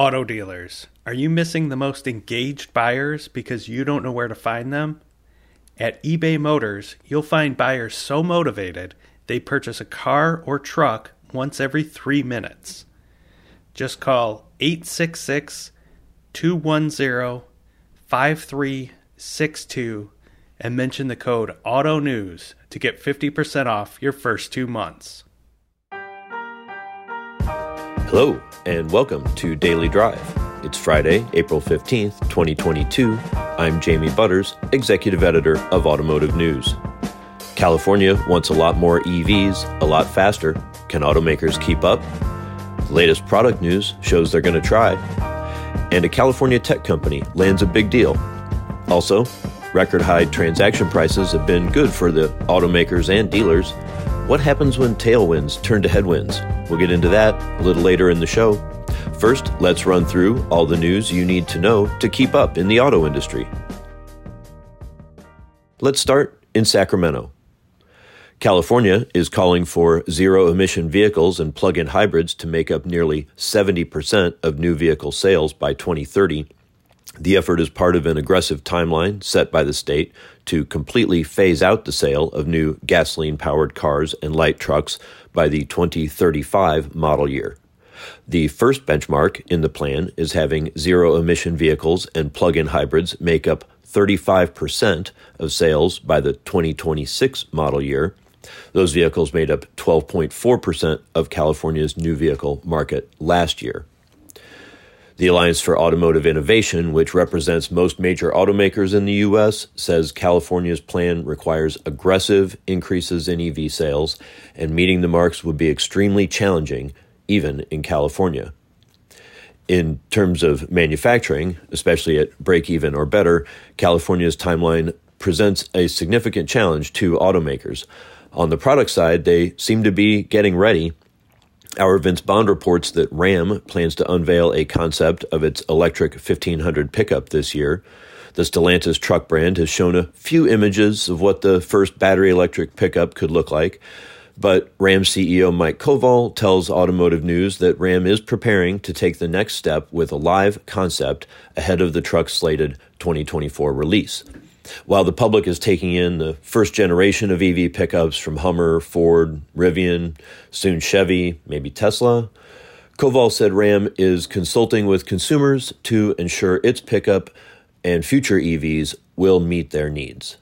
Auto dealers, are you missing the most engaged buyers because you don't know where to find them? At eBay Motors, you'll find buyers so motivated, they purchase a car or truck once every 3 minutes. Just call 866-210-5362 and mention the code AUTONEWS to get 50% off your first 2 months. Hello, and welcome to Daily Drive. It's Friday, April 15th, 2022. I'm Jamie Butters, executive editor of Automotive News. California wants a lot more EVs, a lot faster. Can automakers keep up? The latest product news shows they're going to try. And a California tech company lands a big deal. Also, record high transaction prices have been good for the automakers and dealers. What happens when tailwinds turn to headwinds? We'll get into that a little later in the show. First, let's run through all the news you need to know to keep up in the auto industry. Let's start in Sacramento. California is calling for zero-emission vehicles and plug-in hybrids to make up nearly 70% of new vehicle sales by 2030. The effort is part of an aggressive timeline set by the state to completely phase out the sale of new gasoline-powered cars and light trucks by the 2035 model year. The first benchmark in the plan is having zero-emission vehicles and plug-in hybrids make up 35% of sales by the 2026 model year. Those vehicles made up 12.4% of California's new vehicle market last year. The Alliance for Automotive Innovation, which represents most major automakers in the U.S., says California's plan requires aggressive increases in EV sales, and meeting the marks would be extremely challenging, even in California. In terms of manufacturing, especially at break-even or better, California's timeline presents a significant challenge to automakers. On the product side, they seem to be getting ready. Our Vince Bond reports that Ram plans to unveil a concept of its electric 1500 pickup this year. The Stellantis truck brand has shown a few images of what the first battery electric pickup could look like, but Ram CEO Mike Koval tells Automotive News that Ram is preparing to take the next step with a live concept ahead of the truck's slated 2024 release. While the public is taking in the first generation of EV pickups from Hummer, Ford, Rivian, soon Chevy, maybe Tesla, Koval said Ram is consulting with consumers to ensure its pickup and future EVs will meet their needs.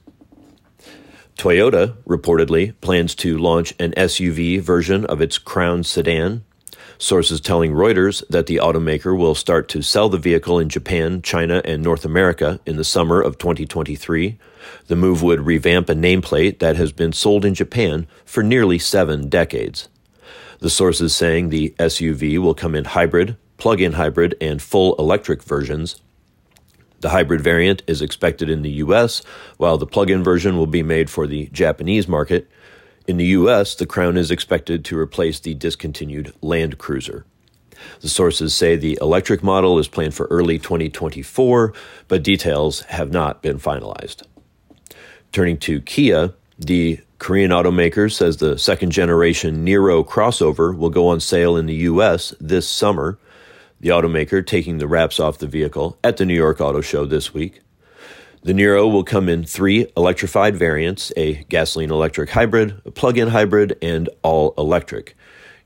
Toyota reportedly plans to launch an SUV version of its Crown sedan. Sources telling Reuters that the automaker will start to sell the vehicle in Japan, China, and North America in the summer of 2023. The move would revamp a nameplate that has been sold in Japan for nearly 7 decades. The sources saying the SUV will come in hybrid, plug-in hybrid, and full electric versions. The hybrid variant is expected in the U.S., while the plug-in version will be made for the Japanese market. In the U.S., the Crown is expected to replace the discontinued Land Cruiser. The sources say the electric model is planned for early 2024, but details have not been finalized. Turning to Kia, the Korean automaker says the second-generation Niro crossover will go on sale in the U.S. this summer, the automaker taking the wraps off the vehicle at the New York Auto Show this week. The Niro will come in 3 electrified variants, a gasoline-electric hybrid, a plug-in hybrid, and all-electric.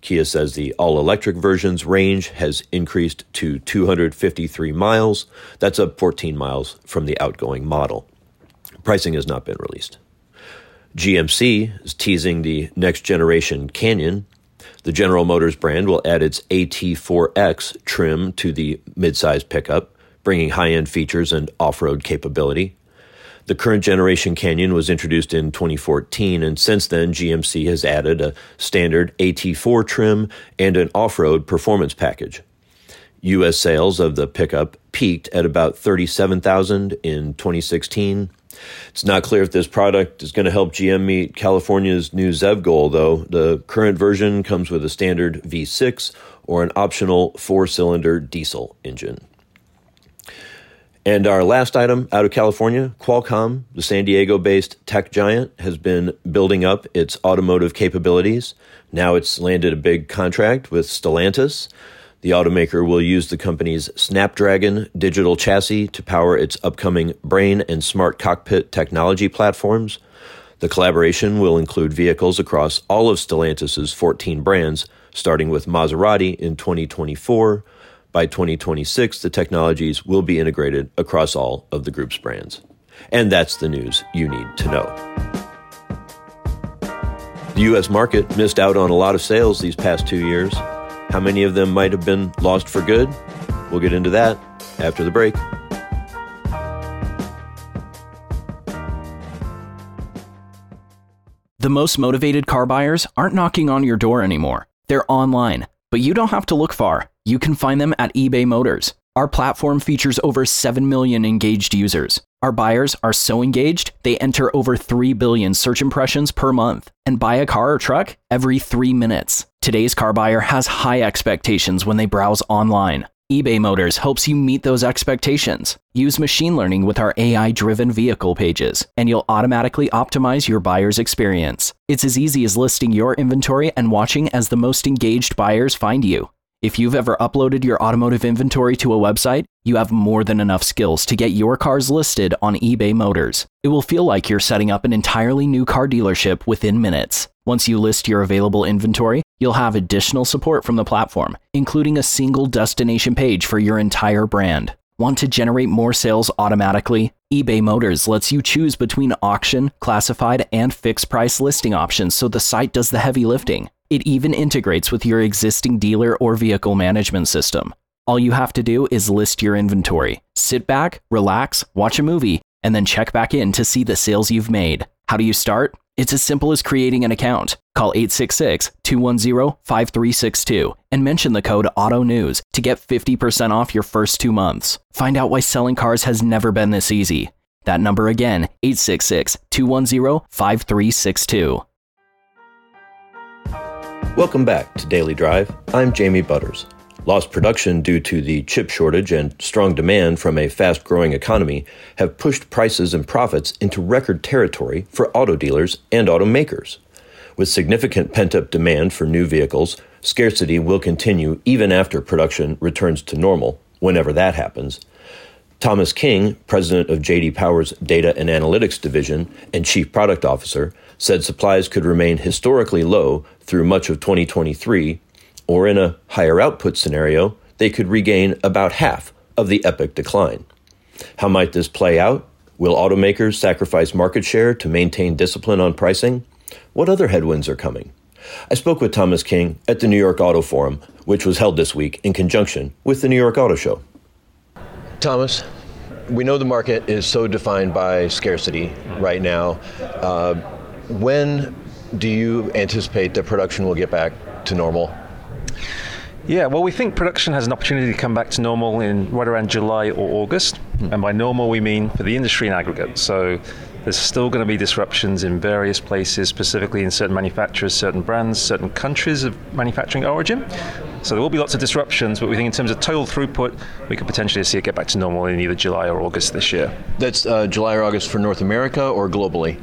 Kia says the all-electric version's range has increased to 253 miles. That's up 14 miles from the outgoing model. Pricing has not been released. GMC is teasing the next-generation Canyon. The General Motors brand will add its AT4X trim to the midsize pickup, bringing high-end features and off-road capability. The current generation Canyon was introduced in 2014, and since then, GMC has added a standard AT4 trim and an off-road performance package. U.S. sales of the pickup peaked at about 37,000 in 2016. It's not clear if this product is going to help GM meet California's new ZEV goal, though. The current version comes with a standard V6 or an optional 4-cylinder diesel engine. And our last item out of California, Qualcomm, the San Diego-based tech giant, has been building up its automotive capabilities. Now it's landed a big contract with Stellantis. The automaker will use the company's Snapdragon digital chassis to power its upcoming brain and smart cockpit technology platforms. The collaboration will include vehicles across all of Stellantis' 14 brands, starting with Maserati in 2024. By 2026, the technologies will be integrated across all of the group's brands. And that's the news you need to know. The U.S. market missed out on a lot of sales these past 2 years. How many of them might have been lost for good? We'll get into that after the break. The most motivated car buyers aren't knocking on your door anymore. They're online, but you don't have to look far. You can find them at eBay Motors. Our platform features over 7 million engaged users. Our buyers are so engaged, they enter over 3 billion search impressions per month and buy a car or truck every 3 minutes. Today's car buyer has high expectations when they browse online. eBay Motors helps you meet those expectations. Use machine learning with our AI-driven vehicle pages, and you'll automatically optimize your buyer's experience. It's as easy as listing your inventory and watching as the most engaged buyers find you. If you've ever uploaded your automotive inventory to a website, you have more than enough skills to get your cars listed on eBay Motors. It will feel like you're setting up an entirely new car dealership within minutes. Once you list your available inventory, you'll have additional support from the platform, including a single destination page for your entire brand. Want to generate more sales automatically? eBay Motors lets you choose between auction, classified, and fixed price listing options so the site does the heavy lifting. It even integrates with your existing dealer or vehicle management system. All you have to do is list your inventory, sit back, relax, watch a movie, and then check back in to see the sales you've made. How do you start? It's as simple as creating an account. Call 866-210-5362 and mention the code AUTONEWS to get 50% off your first 2 months. Find out why selling cars has never been this easy. That number again, 866-210-5362. Welcome back to Daily Drive. I'm Jamie Butters. Lost production due to the chip shortage and strong demand from a fast-growing economy have pushed prices and profits into record territory for auto dealers and automakers. With significant pent-up demand for new vehicles, scarcity will continue even after production returns to normal, whenever that happens. Thomas King, president of JD Power's Data and Analytics Division and Chief Product Officer, said supplies could remain historically low through much of 2023, or in a higher output scenario, they could regain about half of the epic decline. How might this play out? Will automakers sacrifice market share to maintain discipline on pricing? What other headwinds are coming? I spoke with Thomas King at the New York Auto Forum, which was held this week in conjunction with the New York Auto Show. Thomas, we know the market is so defined by scarcity right now. When do you anticipate that production will get back to normal? Yeah, well, we think production has an opportunity to come back to normal in right around July or August. And by normal, we mean for the industry in aggregate. So there's still going to be disruptions in various places, specifically in certain manufacturers, certain brands, certain countries of manufacturing origin. So there will be lots of disruptions, but we think in terms of total throughput, we could potentially see it get back to normal in either July or August this year. That's July or August for North America or globally?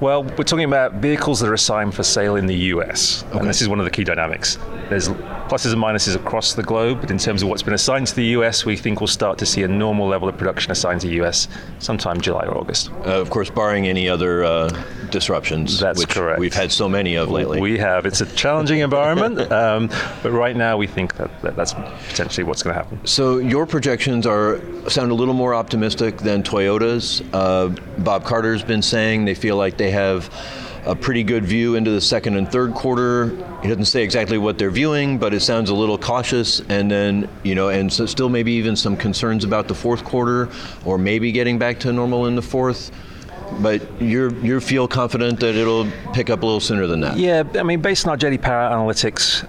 Well, we're talking about vehicles that are assigned for sale in the US, okay. And this is one of the key dynamics. There's pluses and minuses across the globe, but in terms of what's been assigned to the US, we think we'll start to see a normal level of production assigned to the US sometime July or August. Of course, barring any other disruptions, that's which correct. We've had so many of lately. We have. It's a challenging environment, but right now we think that's potentially what's going to happen. So your projections sound a little more optimistic than Toyota's. Bob Carter's been saying they feel like they have a pretty good view into the second and third quarter. He doesn't say exactly what they're viewing, but it sounds a little cautious. And then, and so still maybe even some concerns about the fourth quarter, or maybe getting back to normal in the fourth. But you feel confident that it'll pick up a little sooner than that? Yeah, I mean, based on our JD Power analytics,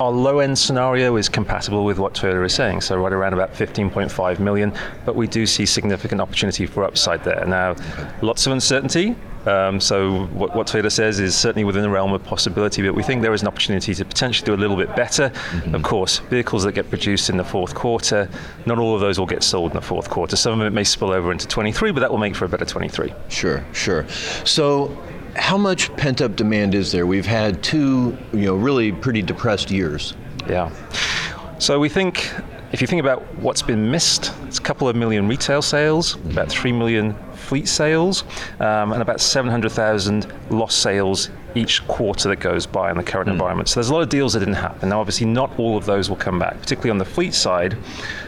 our low-end scenario is compatible with what Toyota is saying, so right around about 15.5 million, but we do see significant opportunity for upside there. Now, lots of uncertainty, so what Toyota says is certainly within the realm of possibility, but we think there is an opportunity to potentially do a little bit better. Mm-hmm. Of course, vehicles that get produced in the fourth quarter, not all of those will get sold in the fourth quarter. Some of it may spill over into 23, but that will make for a better 23. Sure. So, how much pent-up demand is there? We've had two really pretty depressed years. Yeah. So we think, if you think about what's been missed, it's a couple of million retail sales, about 3 million fleet sales, and about 700,000 lost sales each quarter that goes by in the current environment. So there's a lot of deals that didn't happen. Now, obviously, not all of those will come back, particularly on the fleet side.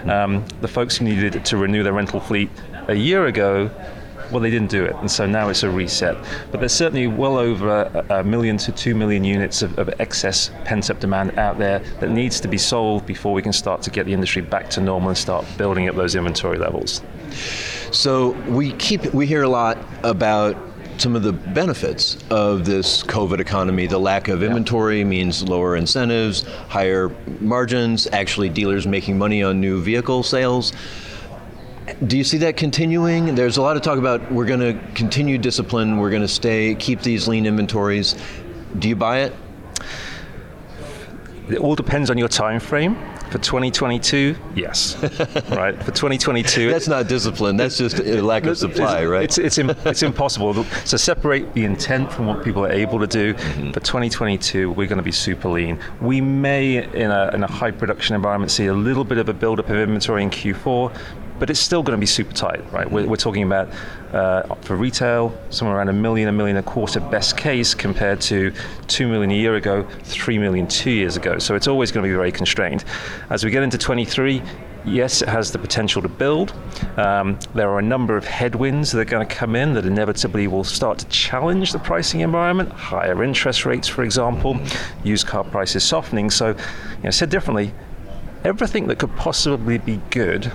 The folks who needed to renew their rental fleet a year ago, well, they didn't do it, and so now it's a reset. But there's certainly well over 1 million to 2 million units of excess pent-up demand out there that needs to be solved before we can start to get the industry back to normal and start building up those inventory levels. So we hear a lot about some of the benefits of this COVID economy. The lack of inventory means lower incentives, higher margins, actually dealers making money on new vehicle sales. Do you see that continuing? There's a lot of talk about we're going to continue discipline, we're going to keep these lean inventories. Do you buy it? It all depends on your time frame. For 2022, yes. Right. For 2022, that's not discipline. That's just a lack of supply, right? It's impossible. So separate the intent from what people are able to do. For 2022, we're going to be super lean. We may, in a high production environment, see a little bit of a buildup of inventory in Q4. But it's still going to be super tight, right? We're talking about, for retail, somewhere around a million a quarter best case, compared to 2 million a year ago, 3 million 2 years ago. So it's always going to be very constrained. As we get into 23, yes, it has the potential to build. There are a number of headwinds that are going to come in that inevitably will start to challenge the pricing environment. Higher interest rates, for example, used car prices softening. So, said differently, everything that could possibly be good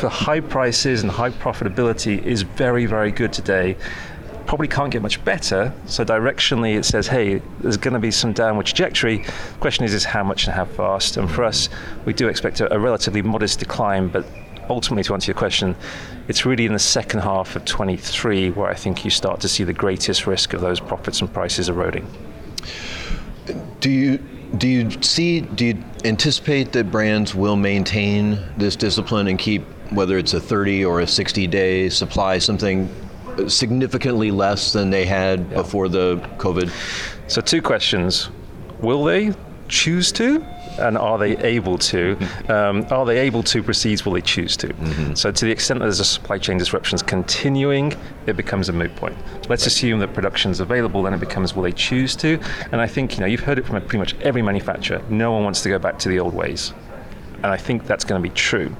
for high prices and high profitability is very, very good today. Probably can't get much better, so directionally it says, hey, there's going to be some downward trajectory. The question is how much and how fast, and for us, we do expect a relatively modest decline, but ultimately, to answer your question, it's really in the second half of 23 where I think you start to see the greatest risk of those profits and prices eroding. Do you anticipate that brands will maintain this discipline and keep, whether it's a 30 or a 60 day supply, something significantly less than they had before the COVID? So two questions. Will they choose to? And are they able to? Are they able to proceed? Will they choose to? So to the extent that there's a supply chain disruptions continuing, it becomes a moot point. Let's assume that production's available, then it becomes, will they choose to? And I think, you've heard it from pretty much every manufacturer. No one wants to go back to the old ways. And I think that's going to be true.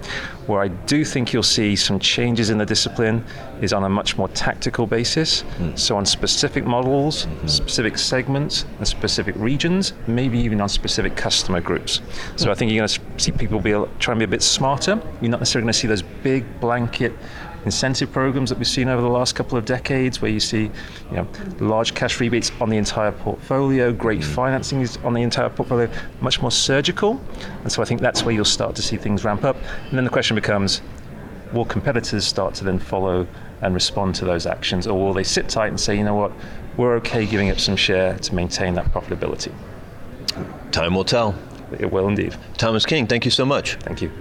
Where I do think you'll see some changes in the discipline is on a much more tactical basis. So on specific models, specific segments, and specific regions, maybe even on specific customer groups. So I think you're going to see people trying to be a bit smarter. You're not necessarily going to see those big blanket incentive programs that we've seen over the last couple of decades, where you see large cash rebates on the entire portfolio, great financing is on the entire portfolio, much more surgical. And so I think that's where you'll start to see things ramp up. And then the question becomes, will competitors start to then follow and respond to those actions? Or will they sit tight and say, you know what, we're okay giving up some share to maintain that profitability? Time will tell. It will indeed. Thomas King, thank you so much. Thank you.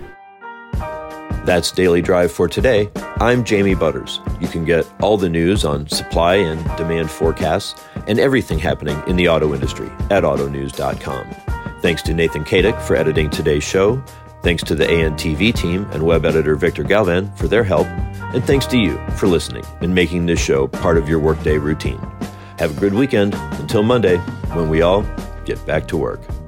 That's Daily Drive for today. I'm Jamie Butters. You can get all the news on supply and demand forecasts and everything happening in the auto industry at autonews.com. Thanks to Nathan Kadick for editing today's show. Thanks to the ANTV team and web editor Victor Galvan for their help. And thanks to you for listening and making this show part of your workday routine. Have a good weekend until Monday, when we all get back to work.